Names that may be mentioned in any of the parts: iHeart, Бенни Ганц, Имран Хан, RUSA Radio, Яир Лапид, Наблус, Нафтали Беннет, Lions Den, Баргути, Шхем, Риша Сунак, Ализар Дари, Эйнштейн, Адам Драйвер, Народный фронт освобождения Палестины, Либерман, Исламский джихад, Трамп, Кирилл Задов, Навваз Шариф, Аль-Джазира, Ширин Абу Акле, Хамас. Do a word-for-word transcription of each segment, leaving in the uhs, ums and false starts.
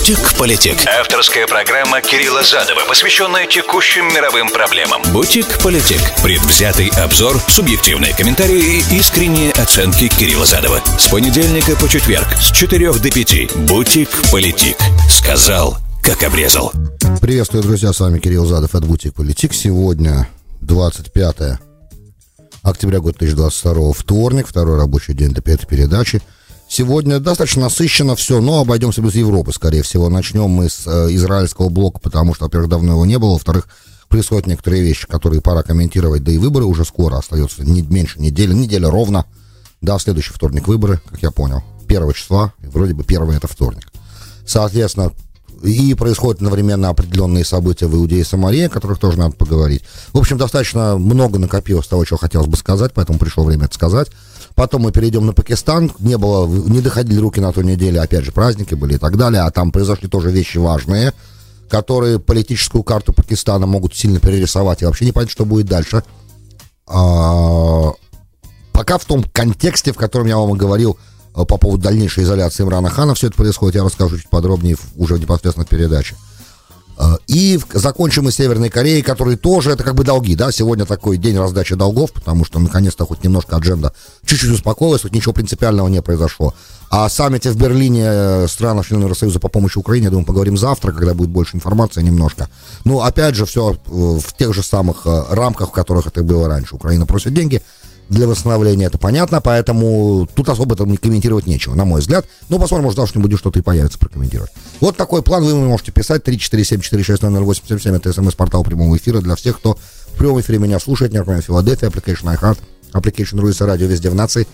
Бутик Политик. Авторская программа Кирилла Задова, посвященная текущим мировым проблемам. Бутик Политик. Предвзятый обзор, субъективные комментарии и искренние оценки Кирилла Задова. С понедельника по четверг с четырех до пяти. Бутик Политик. Сказал, как обрезал. Приветствую, друзья, с вами Кирилл Задов от Бутик Политик. Сегодня двадцать пятое октября год двадцать двадцать второго, вторник, второй рабочий день до пятой передачи. Сегодня достаточно насыщенно все, но обойдемся без Европы, скорее всего. Начнем мы с э, израильского блока, потому что, во-первых, давно его не было, во-вторых, происходят некоторые вещи, которые пора комментировать, да и выборы уже скоро, остается не, меньше недели, неделя ровно, да, в следующий вторник выборы, как я понял, первого числа, вроде бы первое это вторник. Соответственно, и происходят одновременно определенные события в Иудее и Самарии, о которых тоже надо поговорить. В общем, достаточно много накопилось того, чего хотелось бы сказать, поэтому пришло время это сказать. Потом мы перейдем на Пакистан. Не было, не доходили руки на той неделе, опять же, праздники были и так далее, а там произошли тоже вещи важные, которые политическую карту Пакистана могут сильно перерисовать. И вообще не понятно, что будет дальше. А, пока в том контексте, в котором я вам и говорил, по поводу дальнейшей изоляции Имрана Хана все это происходит, я расскажу чуть подробнее уже непосредственно в передаче. И закончим мы Северной Кореей, которые тоже, это как бы долги, да, сегодня такой день раздачи долгов, потому что наконец-то хоть немножко адженда чуть-чуть успокоилась, хоть ничего принципиального не произошло. О саммите в Берлине стран членов Евросоюза по помощи Украине, я думаю, поговорим завтра, когда будет больше информации немножко. Ну, опять же, все в тех же самых рамках, в которых это было раньше. Украина просит деньги для восстановления, это понятно, поэтому тут особо там комментировать нечего, на мой взгляд. Но посмотрим, может, даже не будет что-то и появится прокомментировать. Вот такой план, вы можете писать три четыре семь четыре шесть ноль ноль восемь семь семь, это смс-портал прямого эфира для всех, кто в прямом эфире меня слушает, Нью-Йорк, Филадельфия, Application iHeart, Application RUSA Radio везде в нации,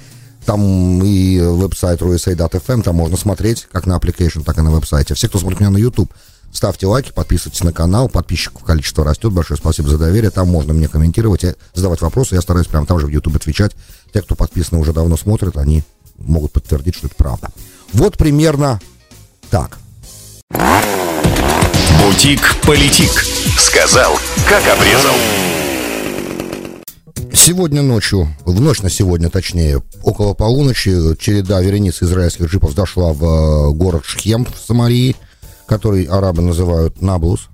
там и веб-сайт ру эс эй точка эф эм, там можно смотреть как на Application, так и на веб-сайте. Все, кто смотрит меня на YouTube, ставьте лайки, подписывайтесь на канал, подписчиков количество растет, большое спасибо за доверие, там можно мне комментировать, задавать вопросы, я стараюсь прямо там же в YouTube отвечать, те, кто подписаны уже давно смотрят, они могут подтвердить, что это правда. Вот примерно так. Бутик Политик. Сказал, как обрезал. Сегодня ночью, в ночь на сегодня, точнее, около полуночи, череда верениц израильских джипов зашла в город Шхем в Самарии, который арабы называют Наблус,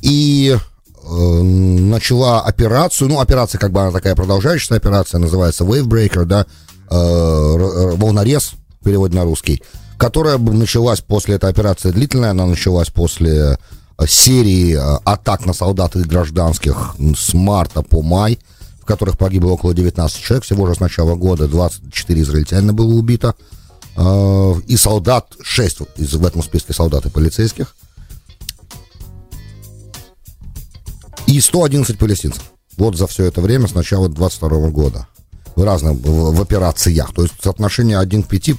и э, начала операцию, ну, операция, как бы она такая продолжающаяся, операция называется Вейвбрейкер, да, э, э, волнорез, в переводе на русский, которая началась после, этой операции длительная, она началась после серии атак на солдат и гражданских с марта по май, в которых погибло около девятнадцать человек, всего же с начала года двадцать четыре израильтянина было убито, и солдат, шесть в этом списке солдат и полицейских, и сто одиннадцать палестинцев. Вот за все это время с начала двадцать второго года. В разных, в, в операциях. То есть соотношение один к пяти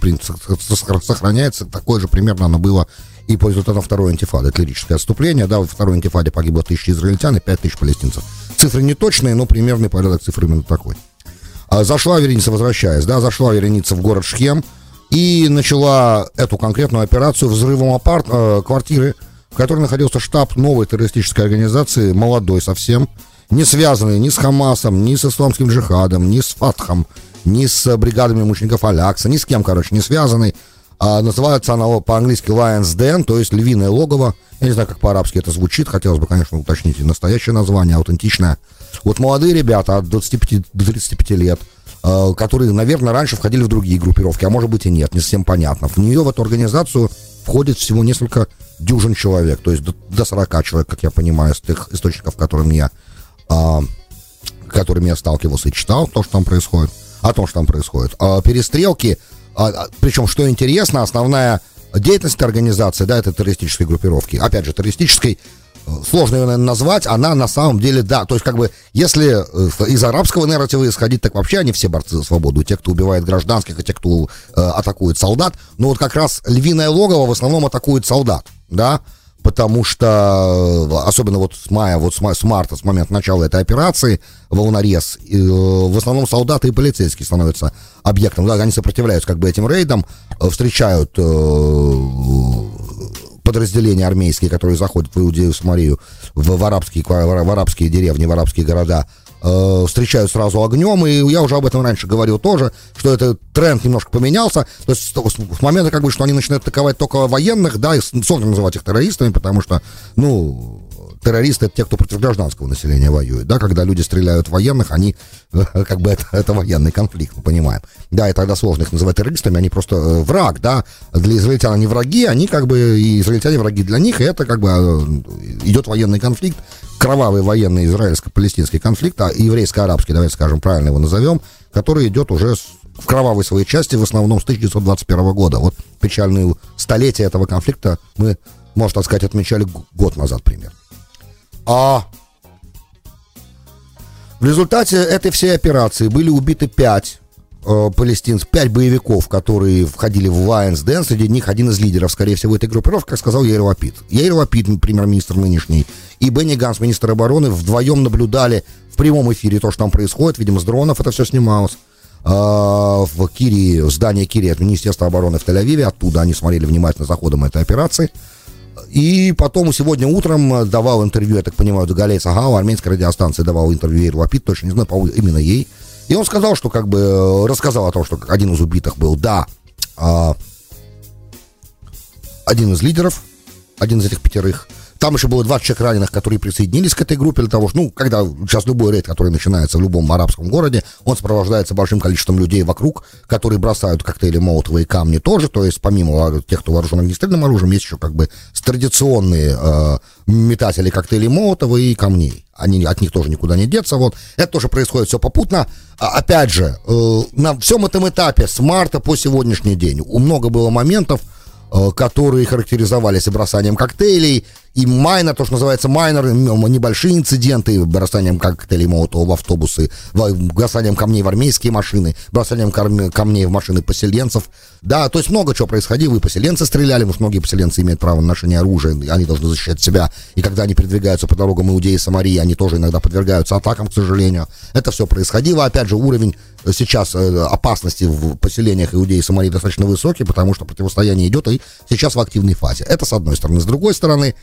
сохраняется, такое же примерно оно было и по результатам второй интифады. Это лирическое отступление, да, во второй интифаде погибло тысяча израильтян и пять тысяч палестинцев. Цифры не точные, но примерный порядок цифр именно такой. Зашла вереница, возвращаясь, да, зашла вереница в город Шхем, и начала эту конкретную операцию взрывом апарт, э, квартиры, в которой находился штаб новой террористической организации, молодой совсем, не связанной ни с Хамасом, ни с исламским джихадом, ни с Фатхом, ни с бригадами мучеников Алякса, ни с кем, короче, не связанной. А называется она по-английски Lions Den, то есть львиное логово. Я не знаю, как по-арабски это звучит, хотелось бы, конечно, уточнить настоящее название, аутентичное. Вот молодые ребята от двадцати пяти до тридцати пяти лет, которые, наверное, раньше входили в другие группировки, а может быть и нет, не совсем понятно. В нее, в эту организацию, входит всего несколько дюжин человек, то есть до сорока человек, как я понимаю, из тех источников, которыми я, а, которыми я сталкивался и читал, то, что там происходит, о том, что там происходит. А перестрелки, а, причем, что интересно, основная деятельность организации, да, это террористической группировки, опять же, террористической, сложно ее, наверное, назвать, она на самом деле, да, то есть как бы, если из арабского нарратива исходить, так вообще они все борцы за свободу, и те, кто убивает гражданских, и те, кто э, атакует солдат, но вот как раз львиное логово в основном атакует солдат, да, потому что, особенно вот с мая, вот с, мая, с марта, с момента начала этой операции, волнорез, э, в основном солдаты и полицейские становятся объектом, да, они сопротивляются как бы этим рейдам, э, встречают... Э, подразделения армейские, которые заходят в Иудею и Самарию, в, в, арабские, в арабские деревни, в арабские города, э, встречают сразу огнем, и я уже об этом раньше говорил тоже, что этот тренд немножко поменялся, то есть с, с момента, как бы, что они начинают атаковать только военных, да, и сложно называть их террористами, потому что, ну... террористы — это те, кто против гражданского населения воюет, да, когда люди стреляют в военных, они, как бы, это, это военный конфликт, мы понимаем, да, и тогда сложно их называть террористами, они просто враг, да, для израильтян они враги, они, как бы, и израильтяне враги для них, и это, как бы, идет военный конфликт, кровавый военный израильско-палестинский конфликт, а еврейско-арабский, давайте скажем, правильно его назовем, который идет уже в кровавой своей части, в основном с тысяча девятьсот двадцать первого года, вот печальные столетия этого конфликта мы, можно так сказать, отмечали год назад примерно. А в результате этой всей операции были убиты пять э, палестинцев, пять боевиков, которые входили в Lions Den, среди них один из лидеров, скорее всего, этой группировки, как сказал Яир Лапид. Яир Лапид, премьер-министр нынешний, и Бенни Ганц, министр обороны, вдвоем наблюдали в прямом эфире то, что там происходит, видимо, с дронов это все снималось. В Кирии, в здании Кирии, от Министерства обороны в Тель-Авиве, оттуда они смотрели внимательно за ходом этой операции. И потом сегодня утром давал интервью, я так понимаю, Галей Сагау, армянская радиостанция, давал интервью Яир Лапид, точно не знаю, по-моему, именно ей. И он сказал, что как бы, рассказал о том, что один из убитых был, да, а, один из лидеров, один из этих пятерых. Там еще было двадцать человек раненых, которые присоединились к этой группе для того, что, ну, когда сейчас любой рейд, который начинается в любом арабском городе, он сопровождается большим количеством людей вокруг, которые бросают коктейли Молотова и камни тоже, то есть помимо тех, кто вооружен огнестрельным оружием, есть еще как бы традиционные э, метатели коктейлей Молотова и камней. Они, от них тоже никуда не деться, вот. Это тоже происходит все попутно. А, опять же, э, на всем этом этапе с марта по сегодняшний день много было моментов, которые характеризовались и бросанием коктейлей, и майнер, то, что называется майнер, небольшие инциденты, бросанием коктейлей Молотова в автобусы, бросанием камней в армейские машины, бросанием камней в машины поселенцев, да, то есть много чего происходило, и поселенцы стреляли, потому что многие поселенцы имеют право на ношение оружия, они должны защищать себя, и когда они передвигаются по дорогам Иудеи и Самарии, они тоже иногда подвергаются атакам, к сожалению, это все происходило, опять же, уровень сейчас опасности в поселениях Иудеи и Самарии достаточно высокий, потому что противостояние идет и сейчас в активной фазе. Это с одной стороны. С другой стороны,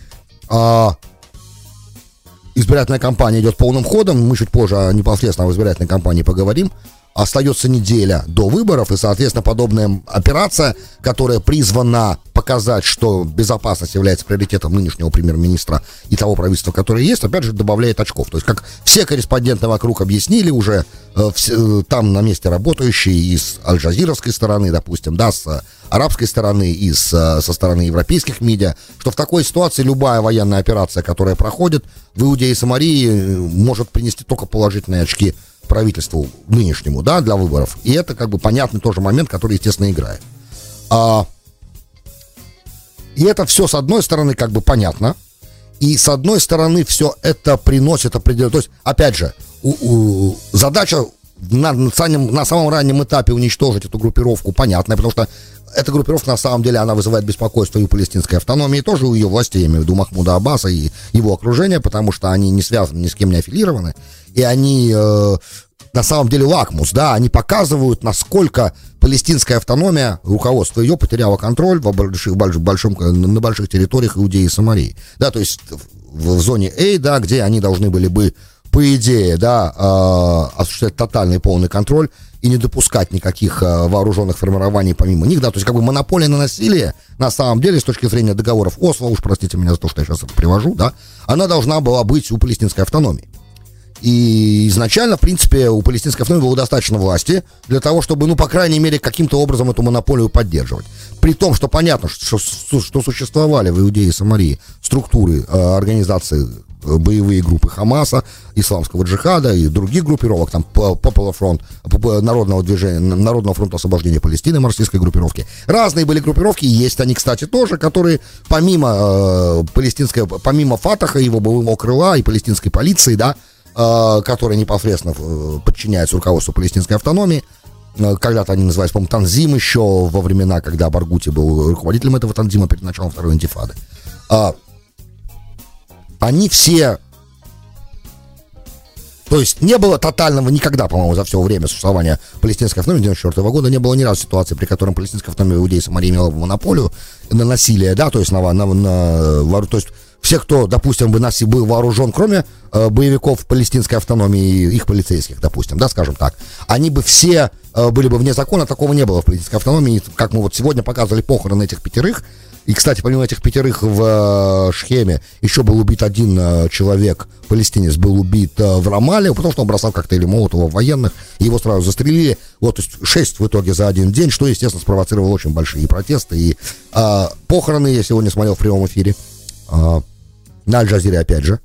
избирательная кампания идет полным ходом. Мы чуть позже непосредственно об избирательной кампании поговорим. Остается неделя до выборов, и, соответственно, подобная операция, которая призвана показать, что безопасность является приоритетом нынешнего премьер-министра и того правительства, которое есть, опять же, добавляет очков. То есть, как все корреспонденты вокруг объяснили уже, э, все, там на месте работающие и с аль-Джазировской стороны, допустим, да, с арабской стороны и с, со стороны европейских медиа, что в такой ситуации любая военная операция, которая проходит в Иудее и Самарии, может принести только положительные очки правительству нынешнему, да, для выборов. И это, как бы, понятный тоже момент, который, естественно, играет. А, и это все, с одной стороны, как бы, понятно, и, с одной стороны, все это приносит определенную... То есть, опять же, у, у, задача на, на, самом, на самом раннем этапе уничтожить эту группировку, понятная, потому что эта группировка, на самом деле, она вызывает беспокойство и у палестинской автономии, тоже у ее властей, я имею в виду Махмуда Аббаса и его окружения, потому что они не связаны, ни с кем не аффилированы, и они, э, на самом деле, лакмус, да, они показывают, насколько палестинская автономия, руководство ее потеряло контроль в больших, большом, на больших территориях Иудеи и Самарии, да, то есть в, в зоне А, да, где они должны были бы, по идее, да, э, осуществлять тотальный полный контроль и не допускать никаких э, вооруженных формирований помимо них, да, то есть как бы монополия на насилие, на самом деле, с точки зрения договоров Осло, уж простите меня за то, что я сейчас это привожу, да, она должна была быть у палестинской автономии. И изначально, в принципе, у палестинской автономии было достаточно власти для того, чтобы, ну, по крайней мере, каким-то образом эту монополию поддерживать. При том, что понятно, что, что, что существовали в Иудее и Самарии структуры, э, организации, э, боевые группы Хамаса, Исламского джихада и других группировок, там, Popular Front, Народного движения, Народного фронта освобождения Палестины, марксистской группировки. Разные были группировки, есть они, кстати, тоже, которые помимо э, палестинской, помимо Фатаха, его боевого крыла и палестинской полиции, да, которые непосредственно подчиняются руководству палестинской автономии. Когда-то они назывались, по-моему, Танзим еще во времена, когда Баргути был руководителем этого Танзима перед началом Второй Интифады. Они все... То есть не было тотального никогда, по-моему, за все время существования палестинской автономии девяносто четвёртого года, не было ни разу ситуации, при которой палестинская автономия Иудеи и Самарии имела монополию на насилие, да, то есть на... на, на, на то есть все, кто, допустим, бы нас и был вооружен, кроме э, боевиков палестинской автономии и их полицейских, допустим, да, скажем так, они бы все э, были бы вне закона, такого не было в палестинской автономии, как мы вот сегодня показывали похороны этих пятерых, и, кстати, помимо этих пятерых в э, Шхеме еще был убит один э, человек, палестинец, был убит э, в Рамале, потому что он бросал коктейли Молотова в военных, и его сразу застрелили, вот, то есть шесть в итоге за один день, что, естественно, спровоцировало очень большие протесты, и э, похороны, я сегодня смотрел в прямом эфире, э, на Аль-Джазире, опять же,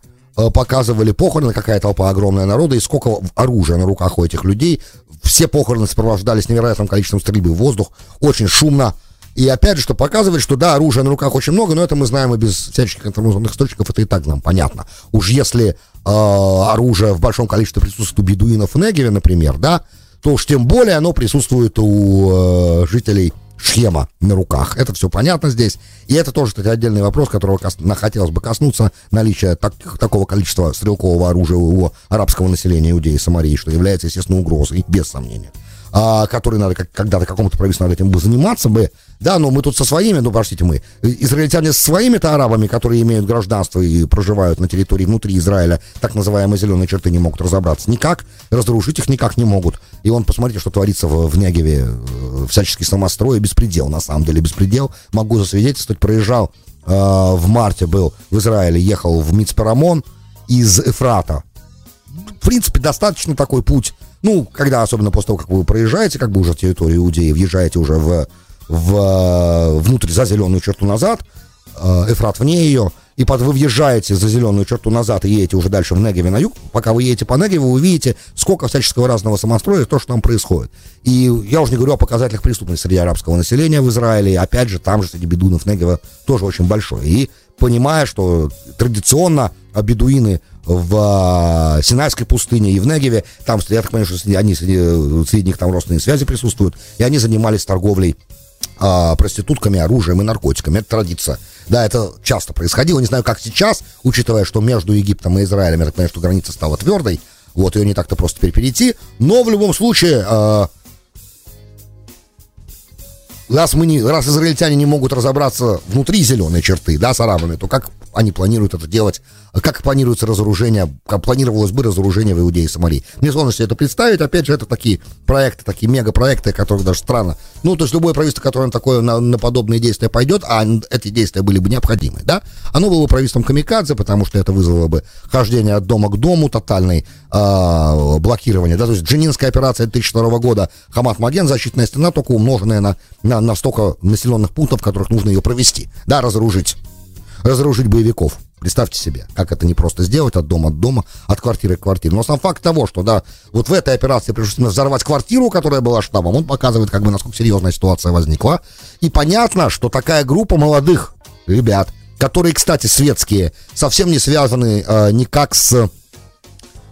показывали похороны, какая толпа огромная народа и сколько оружия на руках у этих людей. Все похороны сопровождались невероятным количеством стрельбы в воздух, очень шумно. И опять же, что показывает, что да, оружия на руках очень много, но это мы знаем и без всяческих информационных источников, это и так нам понятно. Уж если э, оружие в большом количестве присутствует у бедуинов в Негеве, например, да, то уж тем более оно присутствует у э, жителей Шхема на руках. Это все понятно здесь. И это тоже, кстати, отдельный вопрос, которого кос... хотелось бы коснуться. Наличие так... такого количества стрелкового оружия у арабского населения Иудеи и Самарии, что является, естественно, угрозой, без сомнения. А, который надо как... когда-то какому-то правительству надо этим бы заниматься бы. Да, но мы тут со своими, ну, простите, мы, израильтяне со своими-то арабами, которые имеют гражданство и проживают на территории внутри Израиля, так называемые зеленые черты, не могут разобраться никак, разрушить их никак не могут. И вон, посмотрите, что творится в, в Негеве, всяческий самострой, беспредел, на самом деле, беспредел. Могу засвидетельствовать, проезжал, э, в марте был в Израиле, ехал в Мицпарамон из Эфрата. В принципе, достаточно такой путь, ну, когда, особенно после того, как вы проезжаете, как бы уже территорию Иудеи, въезжаете уже в... В, внутрь за зеленую черту назад, Эфрат вне ее, и под, вы въезжаете за зеленую черту назад и едете уже дальше в Негеве на юг. Пока вы едете по Негеве, вы увидите, сколько всяческого разного самостроя, то, что там происходит. И я уже не говорю о показателях преступности среди арабского населения в Израиле, и опять же, там же среди бедуинов Негева тоже очень большой. И понимая, что традиционно бедуины в Синайской пустыне и в Негеве, там, я так понимаю, что они, среди, среди них там родственные связи присутствуют, и они занимались торговлей проститутками, оружием и наркотиками. Это традиция. Да, это часто происходило. Не знаю, как сейчас, учитывая, что между Египтом и Израилем, я так понимаю, что граница стала твердой. Вот, ее не так-то просто теперь перейти. Но в любом случае, э, раз, мы не, раз израильтяне не могут разобраться внутри зеленой черты, да, с арабами, то как они планируют это делать? Как планируется разоружение? Как планировалось бы разоружение в Иудее и Самарии? Мне сложно себе это представить. Опять же, это такие проекты, такие мегапроекты, которые даже странно. Ну, то есть любое правительство, которое на такое, на, на подобные действия пойдет, а эти действия были бы необходимы, да? Оно было бы правительством камикадзе, потому что это вызвало бы хождение от дома к дому, тотальное э, блокирование, да? То есть Дженинская операция две тысячи второго года, Хамат-Маген, защитная стена, только умноженная на, на, на столько населенных пунктов, в которых нужно ее провести, да, разоружить. Разоружить боевиков. Представьте себе, как это непросто сделать от дома от дома, от квартиры к квартире. Но сам факт того, что да, вот в этой операции пришлось взорвать квартиру, которая была штабом, он показывает, как бы, насколько серьезная ситуация возникла. И понятно, что такая группа молодых ребят, которые, кстати, светские, совсем не связаны э, никак с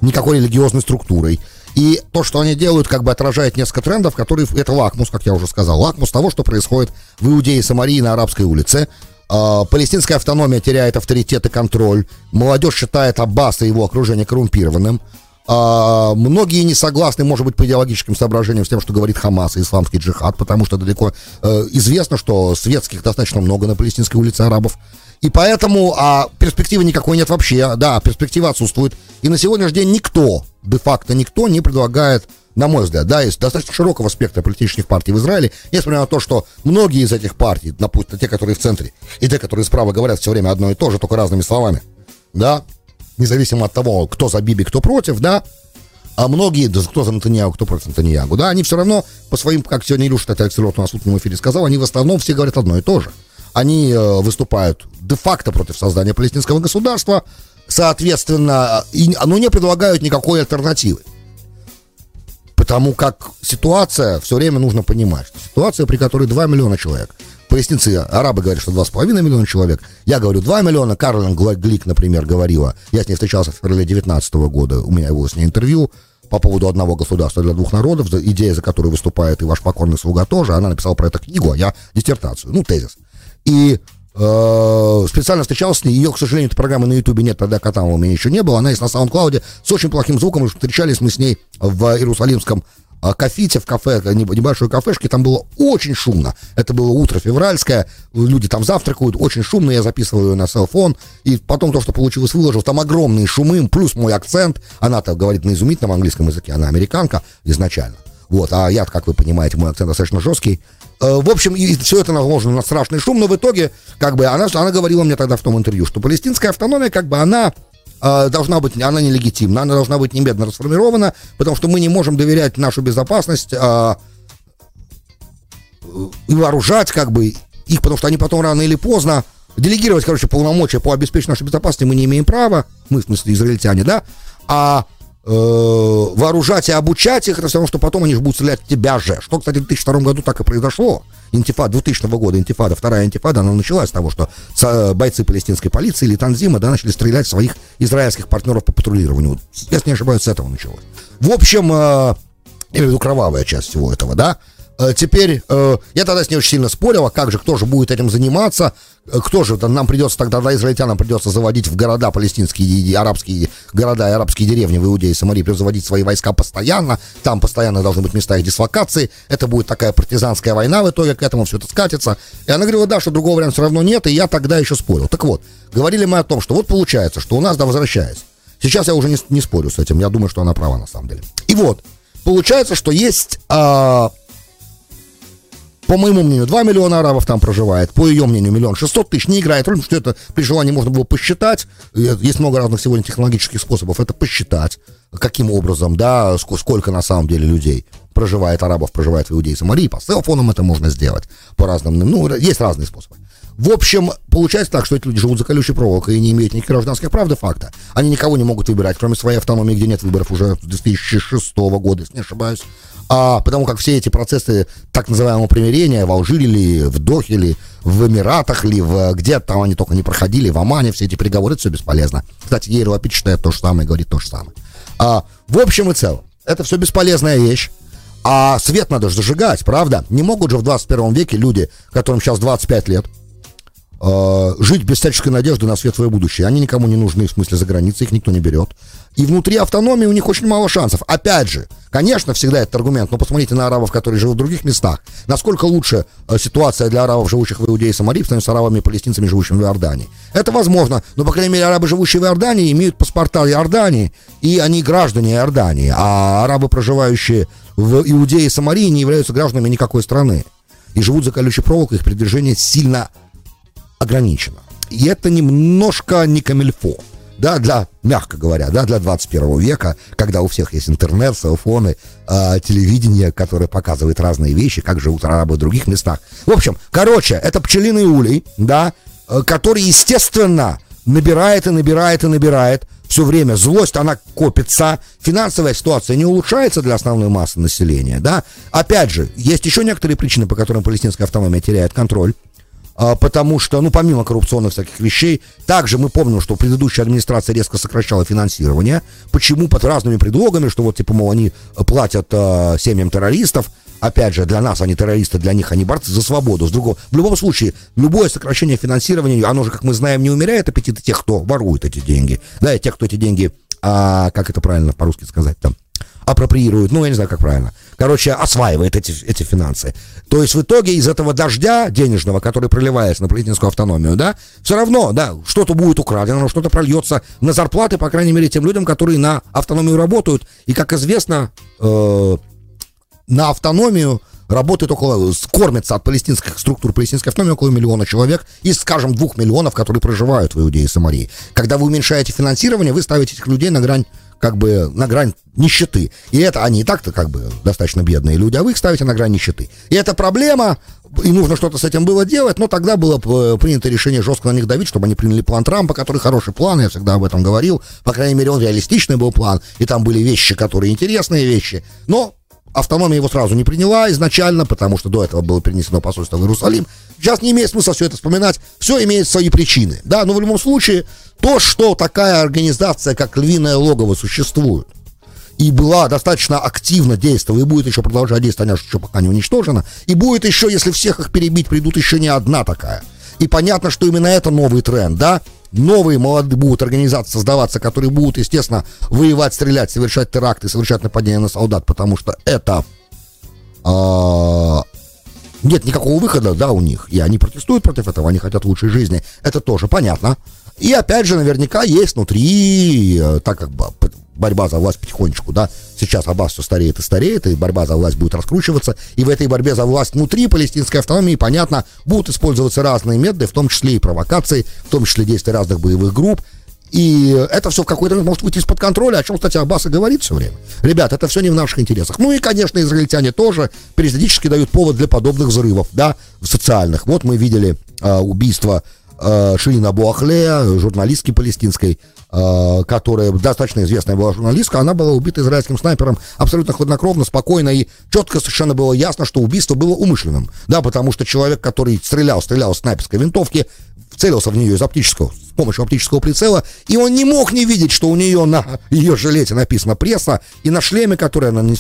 никакой религиозной структурой. И то, что они делают, как бы отражает несколько трендов, которые... Это лакмус, как я уже сказал. Лакмус того, что происходит в Иудее и Самарии на Арабской улице. Палестинская автономия теряет авторитет и контроль. Молодежь считает Аббаса и его окружение коррумпированным. Многие не согласны, может быть, по идеологическим соображениям с тем, что говорит Хамас и исламский джихад, потому что далеко известно, что светских достаточно много на палестинской улице арабов. И поэтому а перспективы никакой нет вообще. Да, перспектива отсутствует. И на сегодняшний день никто, де-факто никто не предлагает, на мой взгляд, да, из достаточно широкого спектра политических партий в Израиле, несмотря на то, что многие из этих партий, допустим, те, которые в центре, и те, которые справа, говорят все время одно и то же, только разными словами, да, независимо от того, кто за Биби, кто против, да, а многие, да, кто за Нетаньяху, кто против Нетаньяху, да, они все равно по своим, как сегодня Илюша, кстати, Алексей Лот у нас в утреннем эфире сказал, они в основном все говорят одно и то же. Они э, выступают де-факто против создания палестинского государства, соответственно, и, но не предлагают никакой альтернативы. Потому как ситуация, все время нужно понимать, что ситуация, при которой два миллиона человек, палестинцы, арабы говорят, что два с половиной миллиона человек, я говорю два миллиона, Кэролайн Глик, например, говорила, я с ней встречался в феврале две тысячи девятнадцатого года, у меня было с ней интервью по поводу одного государства для двух народов, идея, за которую выступает и ваш покорный слуга тоже, она написала про это книгу, а я диссертацию, ну, тезис. И э, специально встречался с ней, ее, к сожалению, этой программы на Ютубе нет, тогда Катамова у меня еще не было, она есть на SoundCloud с очень плохим звуком, мы встречались мы с ней в Иерусалимском кофите в кафе, небольшой кафешке, там было очень шумно. Это было утро февральское, люди там завтракают, очень шумно, я записывал ее на селфон, и потом то, что получилось, выложил, там огромные шумы, плюс мой акцент, она-то говорит на изумительном английском языке, она американка изначально, вот, а я, как вы понимаете, мой акцент достаточно жесткий. В общем, и все это наложено на страшный шум, но в итоге, как бы, она, она говорила мне тогда в том интервью, что палестинская автономия, как бы, она... должна быть, она нелегитимна, она должна быть немедленно расформирована, потому что мы не можем доверять нашу безопасность а, и вооружать, как бы, их, потому что они потом рано или поздно делегировать, короче, полномочия по обеспечению нашей безопасности мы не имеем права, мы, в смысле, израильтяне, да, а э, вооружать и обучать их, это все равно, что потом они же будут стрелять в тебя же, что, кстати, в две тысячи втором году так и произошло. Интифада двухтысячного года, интифада, вторая интифада, она началась с того, что бойцы палестинской полиции или Танзима, да, начали стрелять в своих израильских партнеров по патрулированию. Если не ошибаюсь, с этого началось. В общем, я имею в виду кровавая часть всего этого, да. Теперь, я тогда с ней очень сильно спорил, а как же, кто же будет этим заниматься, кто же, нам придется тогда, да, израильтянам придется заводить в города палестинские и арабские города, и арабские деревни в Иудее и Самарии, заводить свои войска постоянно, там постоянно должны быть места их дислокации, это будет такая партизанская война в итоге, к этому все это скатится. И она говорила, да, что другого варианта все равно нет, и я тогда еще спорил. Так вот, говорили мы о том, что вот получается, что у нас, да, возвращаясь, сейчас я уже не, не спорю с этим, я думаю, что она права на самом деле. И вот, получается, что есть... А... По моему мнению, два миллиона арабов там проживает. По ее мнению, один миллион шестьсот тысяч. Не играет роль, что это при желании можно было посчитать. Есть много разных сегодня технологических способов это посчитать. Каким образом, да, сколько на самом деле людей проживает, арабов проживает в Иудее и Самарии. По селфонам это можно сделать. По разным, ну, есть разные способы. В общем, получается так, что эти люди живут за колючей проволокой и не имеют никаких гражданских прав де факто. Они никого не могут выбирать, кроме своей автономии, где нет выборов уже с две тысячи шестого года, если не ошибаюсь. А, потому как все эти процессы так называемого примирения в Алжире ли, в Дохе ли, в Эмиратах ли, в, где там они только не проходили, в Омане, все эти переговоры, это все бесполезно. Кстати, Яир Лапид считает то же самое, говорит то же самое. А, в общем и целом, это все бесполезная вещь. А свет надо же зажигать, правда? Не могут же в двадцать первом веке люди, которым сейчас двадцать пять лет, жить без всяческой надежды на светлое будущее. Они никому не нужны, в смысле, за границей, их никто не берет. И внутри автономии у них очень мало шансов. Опять же, конечно, всегда этот аргумент, но посмотрите на арабов, которые живут в других местах. Насколько лучше ситуация для арабов, живущих в Иудее и Самарии, с арабами и палестинцами, живущими в Иордании. Это возможно, но, по крайней мере, арабы, живущие в Иордании, имеют паспорта Иордании, и они граждане Иордании, а арабы, проживающие в Иудее и Самарии, не являются гражданами никакой страны. И живут за колючей проволокой, их передвижение сильно ограничено. И это немножко не камильфо, да, для, мягко говоря, да, для двадцать первого века, когда у всех есть интернет, селфоны, э, телевидение, которое показывает разные вещи, как живут арабы в других местах. В общем, короче, это пчелиный улей, да, э, который, естественно, набирает и набирает и набирает все время. Злость, она копится. Финансовая ситуация не улучшается для основной массы населения, да. Опять же, есть еще некоторые причины, по которым палестинская автономия теряет контроль. Потому что, ну, помимо коррупционных всяких вещей, также мы помним, что предыдущая администрация резко сокращала финансирование. Почему? Под разными предлогами, что вот, типа, мол, они платят э, семьям террористов. Опять же, для нас они террористы, для них они борцы за свободу. С другого... В любом случае, любое сокращение финансирования, оно же, как мы знаем, не умеряет аппетиты тех, кто ворует эти деньги. Да, и тех, кто эти деньги, а, как это правильно по-русски сказать, там, апроприирует, ну, я не знаю, как правильно. Короче, осваивает эти, эти финансы. То есть в итоге из этого дождя денежного, который проливается на палестинскую автономию, да, все равно, да, что-то будет украдено, что-то прольется на зарплаты, по крайней мере, тем людям, которые на автономию работают. И, как известно, э, на автономию работает около, кормится от палестинских структур палестинской автономии около миллиона человек из, скажем, двух миллионов, которые проживают в Иудее и Самарии. Когда вы уменьшаете финансирование, вы ставите этих людей на грань, как бы, на грань нищеты. И это они и так-то, как бы, достаточно бедные люди, а вы их ставите на грань нищеты. И это проблема, и нужно что-то с этим было делать, но тогда было принято решение жестко на них давить, чтобы они приняли план Трампа, который хороший план, я всегда об этом говорил, по крайней мере, он реалистичный был план, и там были вещи, которые интересные вещи, но автономия его сразу не приняла изначально, потому что до этого было перенесено посольство в Иерусалим. Сейчас не имеет смысла все это вспоминать, все имеет свои причины, да, но в любом случае, то, что такая организация, как Львиное логово, существует, и была достаточно активно действовала, и будет еще продолжать действовать, она еще пока не уничтожена, и будет еще, если всех их перебить, придут еще не одна такая. И понятно, что именно это новый тренд, да, новые молодые будут организации создаваться, которые будут, естественно, воевать, стрелять, совершать теракты, совершать нападения на солдат, потому что это... А, нет никакого выхода, да, у них. И они протестуют против этого, они хотят лучшей жизни. Это тоже понятно. И опять же, наверняка есть внутри, так как борьба за власть потихонечку, да, сейчас Аббас все стареет и стареет, и борьба за власть будет раскручиваться, и в этой борьбе за власть внутри палестинской автономии, понятно, будут использоваться разные методы, в том числе и провокации, в том числе действия разных боевых групп, и это все в какой-то момент может выйти из-под контроля, о чем, кстати, Аббас и говорит все время. Ребят, это все не в наших интересах. Ну и, конечно, израильтяне тоже периодически дают повод для подобных взрывов, да, социальных. Вот мы видели э, убийство э, Ширин Абу Акле, журналистки палестинской, которая достаточно известная была журналистка, она была убита израильским снайпером абсолютно хладнокровно, спокойно, и четко совершенно было ясно, что убийство было умышленным, да, потому что человек, который стрелял, стрелял с снайперской винтовки, целился в нее из оптического, с помощью оптического прицела, и он не мог не видеть, что у нее на ее жилете написано «пресса», и на шлеме, который она, ну,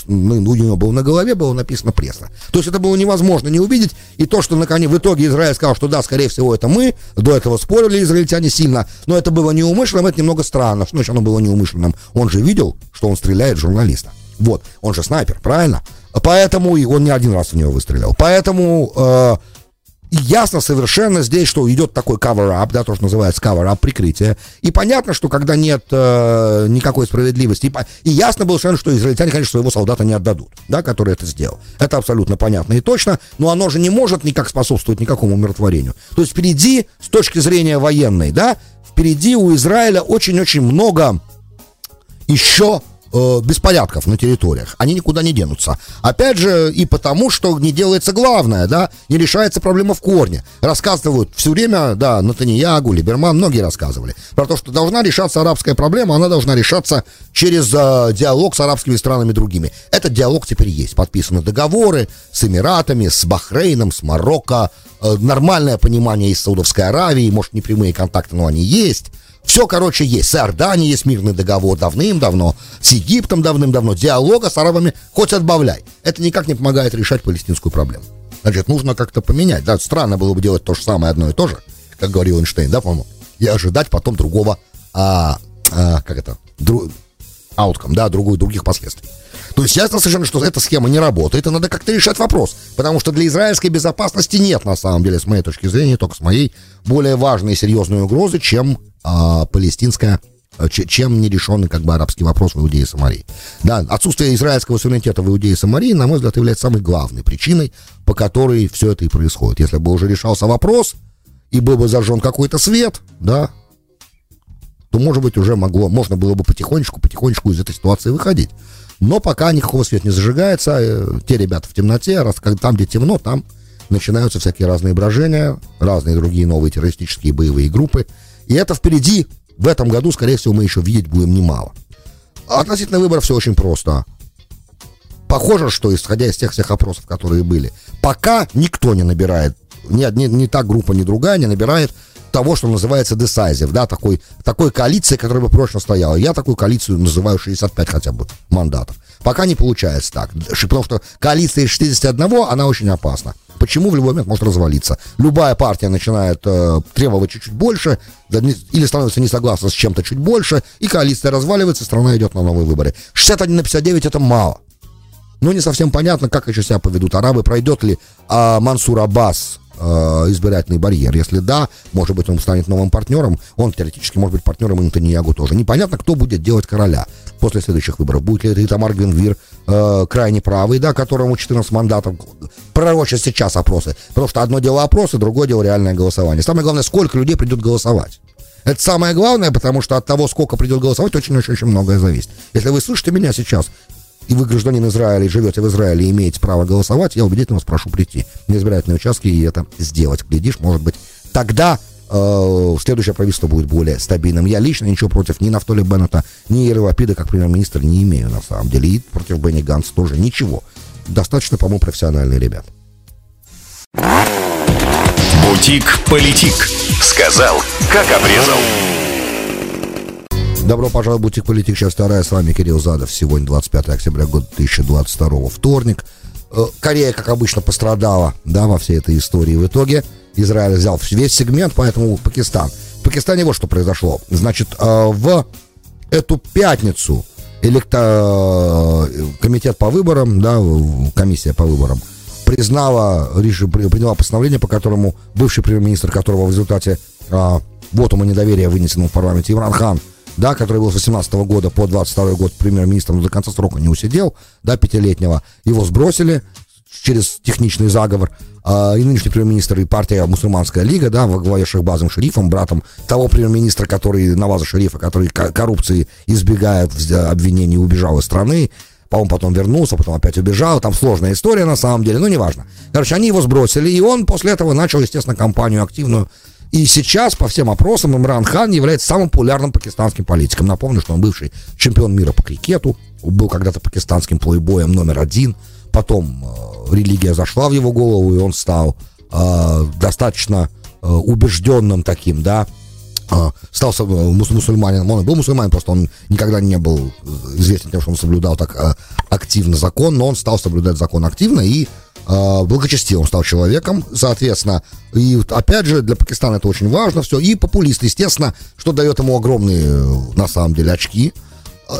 у нее был на голове, было написано «пресса». То есть это было невозможно не увидеть, и то, что наконец в итоге Израиль сказал, что да, скорее всего, это мы, до этого спорили израильтяне сильно, но это было неумышленным, это немного странно, что, значит, оно было неумышленным. Он же видел, что он стреляет в журналиста. Вот, он же снайпер, правильно? Поэтому и он не один раз в него выстрелил. Поэтому... Э- И ясно совершенно здесь, что идет такой cover-up, да, то, что называется cover-up, прикрытие. И понятно, что когда нет э, никакой справедливости, и, по... и ясно было совершенно, что израильтяне, конечно, своего солдата не отдадут, да, который это сделал. Это абсолютно понятно и точно, но оно же не может никак способствовать никакому умиротворению. То есть впереди, с точки зрения военной, да, впереди у Израиля очень-очень много еще... беспорядков на территориях, они никуда не денутся. Опять же, и потому, что не делается главное, да, не решается проблема в корне. Рассказывают все время, да, Натаньягу, Либерман, многие рассказывали про то, что должна решаться арабская проблема, она должна решаться через э, диалог с арабскими странами другими. Этот диалог теперь есть. Подписаны договоры с Эмиратами, с Бахрейном, с Марокко, э, нормальное понимание из Саудовской Аравии, может, не прямые контакты, но они есть. Все, короче, есть. С Иорданией есть мирный договор давным-давно, с Египтом давным-давно. Диалога с арабами хоть отбавляй. Это никак не помогает решать палестинскую проблему. Значит, нужно как-то поменять. Да, странно было бы делать то же самое, одно и то же, как говорил Эйнштейн, да, по-моему, и ожидать потом другого, а, а, как это, дру, outcome, да, другую, других последствий. То есть ясно совершенно, что эта схема не работает, и надо как-то решать вопрос, потому что для израильской безопасности нет, на самом деле, с моей точки зрения, только с моей, более важной и серьезной угрозы, чем а, палестинская, чем нерешенный как бы арабский вопрос в Иудее и Самарии. Да, отсутствие израильского суверенитета в Иудее и Самарии, на мой взгляд, является самой главной причиной, по которой все это и происходит. Если бы уже решался вопрос, и был бы зажжен какой-то свет, да, то, может быть, уже могло, можно было бы потихонечку-потихонечку из этой ситуации выходить. Но пока никакого света не зажигается, те ребята в темноте, раз, там, где темно, там начинаются всякие разные брожения, разные другие новые террористические боевые группы. И это впереди, в этом году, скорее всего, мы еще видеть будем немало. Относительно выборов все очень просто. Похоже, что, исходя из тех всех опросов, которые были, пока никто не набирает, ни, ни, ни та группа, ни другая не набирает того, что называется decisive, да, такой, такой коалиции, которая бы прочно стояла. Я такую коалицию называю шестьдесят пять хотя бы мандатов. Пока не получается так, потому что коалиция из шестидесяти одного, она очень опасна. Почему? В любой момент может развалиться. Любая партия начинает э, требовать чуть-чуть больше, да, не, или становится не согласна с чем-то чуть больше, и коалиция разваливается, страна идет на новые выборы. шестьдесят один на пятьдесят девять это мало. Но не совсем понятно, как еще себя поведут арабы, пройдет ли э, Мансур Аббас избирательный барьер. Если да, может быть, он станет новым партнером. Он теоретически может быть партнером и Нетаньягу тоже. Непонятно, кто будет делать короля после следующих выборов. Будет ли это Итамар Бен-Гвир, э, крайне правый, да, которому четырнадцать мандатов. Пророчат сейчас опросы. Потому что одно дело опросы, другое дело реальное голосование. Самое главное, сколько людей придет голосовать. Это самое главное, потому что от того, сколько придет голосовать, очень-очень-очень многое зависит. Если вы слышите меня сейчас, и вы гражданин Израиля, и живете в Израиле, и имеете право голосовать, я убедительно вас прошу прийти на избирательные участки и это сделать. Глядишь, может быть, тогда э, следующее правительство будет более стабильным. Я лично ничего против ни Нафтали Беннета, ни Яира Лапида, как премьер-министр, не имею на самом деле. И против Бенни Ганц тоже ничего. Достаточно, по-моему, профессиональные ребята. Бутик Политик. Сказал, как обрезал. Добро пожаловать в Бутик Политик, сейчас вторая, с вами Кирилл Задов, сегодня двадцать пятого октября года две тысячи двадцать второго, вторник. Корея, как обычно, пострадала, да, во всей этой истории в итоге. Израиль взял весь сегмент, поэтому Пакистан. Пакистане вот что произошло. Значит, в эту пятницу электро... комитет по выборам, да, комиссия по выборам, признала, приняла постановление, по которому бывший премьер-министр, которого в результате а, вотума недоверия вынесенного в парламенте, Имран Хан, да, который был с восемнадцатого года по двадцать второй год премьер-министром, но до конца срока не усидел, да, пятилетнего, его сбросили через техничный заговор, а, и нынешний премьер-министр, и партия «Мусульманская лига», да, во главе с Шахбазом Шарифом, братом того премьер-министра, который, Навваза Шарифа, который коррупции избегает обвинений, убежал из страны, по-моему, потом вернулся, потом опять убежал, там сложная история на самом деле, но неважно. Короче, они его сбросили, и он после этого начал, естественно, кампанию активную. И сейчас, по всем опросам, Имран Хан является самым популярным пакистанским политиком. Напомню, что он бывший чемпион мира по крикету, был когда-то пакистанским плейбоем номер один, потом э, религия зашла в его голову, и он стал э, достаточно э, убежденным таким, да, э, стал э, мус- мусульманином. Он был мусульманин, просто он никогда не был известен тем, что он соблюдал так э, активно закон, но он стал соблюдать закон активно и благочестивым стал человеком, соответственно, и опять же для Пакистана это очень важно все, и популист, естественно, что дает ему огромные, на самом деле, очки.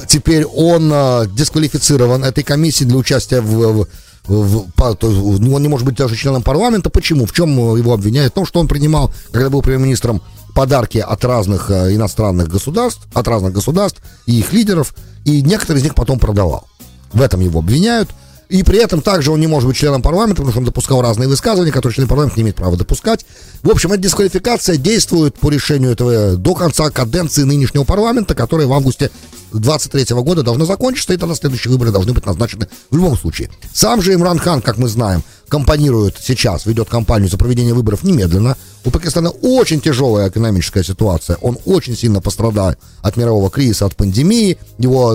Теперь он дисквалифицирован этой комиссией для участия в, в, в то есть он не может быть даже членом парламента. Почему? В чем его обвиняют? В том, что он принимал, когда был премьер-министром, подарки от разных иностранных государств, от разных государств и их лидеров, и некоторые из них потом продавал. В этом его обвиняют. И при этом также он не может быть членом парламента, потому что он допускал разные высказывания, которые член парламента не имеет права допускать. В общем, эта дисквалификация действует по решению этого до конца каденции нынешнего парламента, которая в августе двадцать третьего года должна закончиться, и тогда следующие выборы должны быть назначены в любом случае. Сам же Имран Хан, как мы знаем, компанирует сейчас, ведет кампанию за проведение выборов немедленно. У Пакистана очень тяжелая экономическая ситуация. Он очень сильно пострадал от мирового кризиса, от пандемии. Его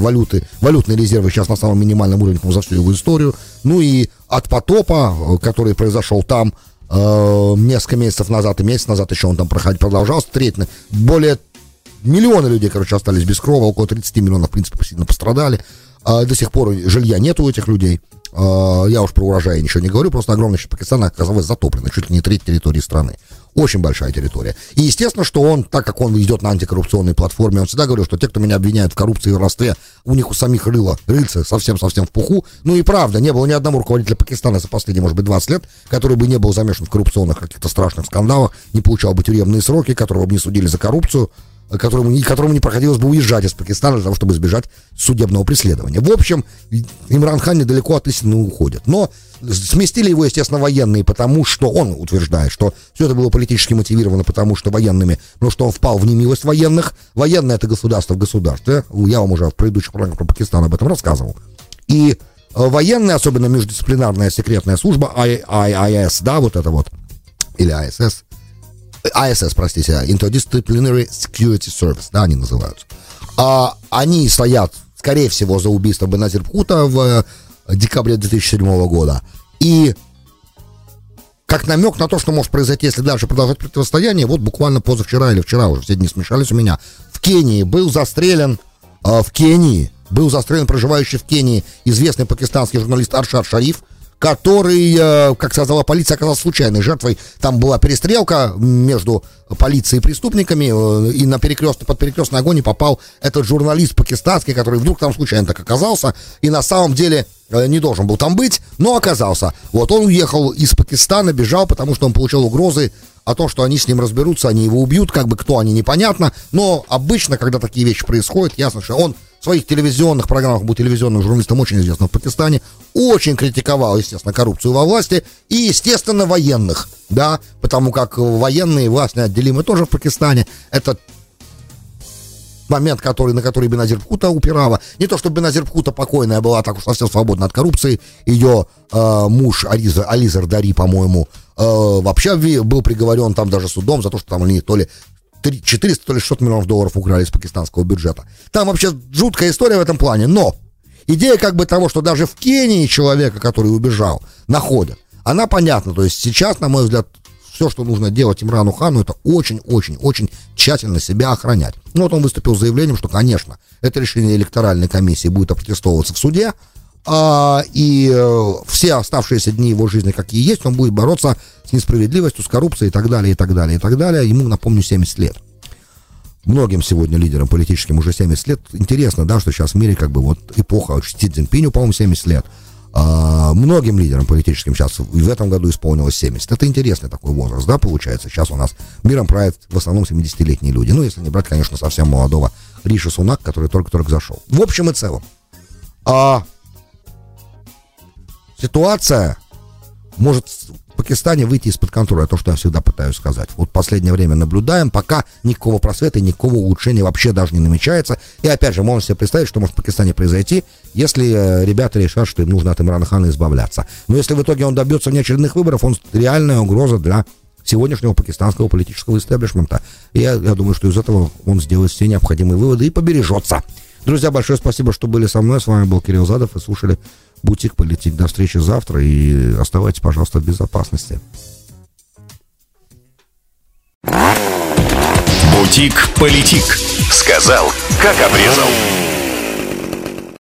валюты, валютные резервы сейчас на самом минимальном уровне за всю его историю. Ну и от потопа, который произошел там э, несколько месяцев назад и месяц назад еще он там проходил, продолжался. Треть, более миллиона людей, короче, остались без крова. Около тридцать миллионов, в принципе, сильно пострадали. Э, до сих пор жилья нет у этих людей. Я уж про урожай ничего не говорю, просто огромная часть Пакистана оказалась затоплена, чуть ли не треть территории страны. Очень большая территория. И естественно, что он, так как он идет на антикоррупционной платформе, он всегда говорил, что те, кто меня обвиняют в коррупции и воровстве, у них у самих рыло, рыльце совсем-совсем в пуху. Ну и правда, не было ни одного руководителя Пакистана за последние, может быть, двадцать лет, который бы не был замешан в коррупционных каких-то страшных скандалах, не получал бы тюремные сроки, которого бы не судили за коррупцию, Которому, которому не проходилось бы уезжать из Пакистана для того, чтобы избежать судебного преследования. В общем, Имран Хан недалеко от истины уходит. Но сместили его, естественно, военные, потому что он утверждает, что все это было политически мотивировано, потому что военными, потому что он впал в немилость военных. Военное — это государство в государстве. Я вам уже в предыдущих программах про Пакистан об этом рассказывал. И военная, особенно междисциплинарная секретная служба, ай эс, да, вот это вот, или ай эс эс, ай эс эс, простите, Interdisciplinary Security Service, да, они называются. А они стоят, скорее всего, за убийством Беназир Бхутто в декабре две тысячи седьмого года. И как намек на то, что может произойти, если дальше продолжать противостояние, вот буквально позавчера или вчера, уже все дни смешались у меня, в Кении был застрелен, э, в Кении, был застрелен проживающий в Кении известный пакистанский журналист Аршад Шариф, который, как сказала полиция, оказался случайной жертвой. Там была перестрелка между полицией и преступниками, и на перекрест, под перекрестный огонь попал этот журналист пакистанский, который вдруг там случайно так оказался, и на самом деле не должен был там быть, но оказался. Вот он уехал из Пакистана, бежал, потому что он получил угрозы о том, что они с ним разберутся, они его убьют, как бы кто они, непонятно. Но обычно, когда такие вещи происходят, ясно, что он в своих телевизионных программах, был телевизионным журналистом очень известным в Пакистане, очень критиковал, естественно, коррупцию во власти и, естественно, военных, да, потому как военные, власть неотделимы тоже в Пакистане. Это момент, который, на который Беназир Бхутто упирала. Не то, что Беназир Бхутто покойная была, так уж совсем свободна от коррупции. Ее э, муж Ализар, Ализар Дари, по-моему, э, вообще был приговорен там даже судом за то, что там они то ли четыреста, то ли шестьсот миллионов долларов украли из пакистанского бюджета. Там вообще жуткая история в этом плане. Но идея как бы того, что даже в Кении человека, который убежал, находят, она понятна. То есть сейчас, на мой взгляд, все, что нужно делать Имрану Хану, это очень-очень-очень тщательно себя охранять. Ну вот он выступил с заявлением, что, конечно, это решение электоральной комиссии будет опротестовываться в суде, а, и э, все оставшиеся дни его жизни, какие есть, он будет бороться с несправедливостью, с коррупцией и так далее, и так далее, и так далее. Ему, напомню, семьдесят лет. Многим сегодня лидерам политическим уже семьдесят лет. Интересно, да, что сейчас в мире как бы вот эпоха Чи Цзиньпину, по-моему, семьдесят лет. А, многим лидерам политическим сейчас в этом году исполнилось семьдесят. Это интересный такой возраст, да, получается. Сейчас у нас миром правят в основном семидесятилетние люди. Ну, если не брать, конечно, совсем молодого Риша Сунак, который только-только зашел. В общем и целом, а, ситуация может в Пакистане выйти из-под контроля, то, что я всегда пытаюсь сказать. Вот в последнее время наблюдаем, пока никакого просвета и никакого улучшения вообще даже не намечается. И опять же, можно себе представить, что может в Пакистане произойти, если ребята решат, что им нужно от Имрана Хана избавляться. Но если в итоге он добьется внеочередных выборов, он реальная угроза для сегодняшнего пакистанского политического истеблишмента. И я, я думаю, что из этого он сделает все необходимые выводы и побережется. Друзья, большое спасибо, что были со мной. С вами был Кирилл Задов и слушали Бутик Политик. До встречи завтра и оставайтесь, пожалуйста, в безопасности. Бутик Политик. Сказал, как обрезал.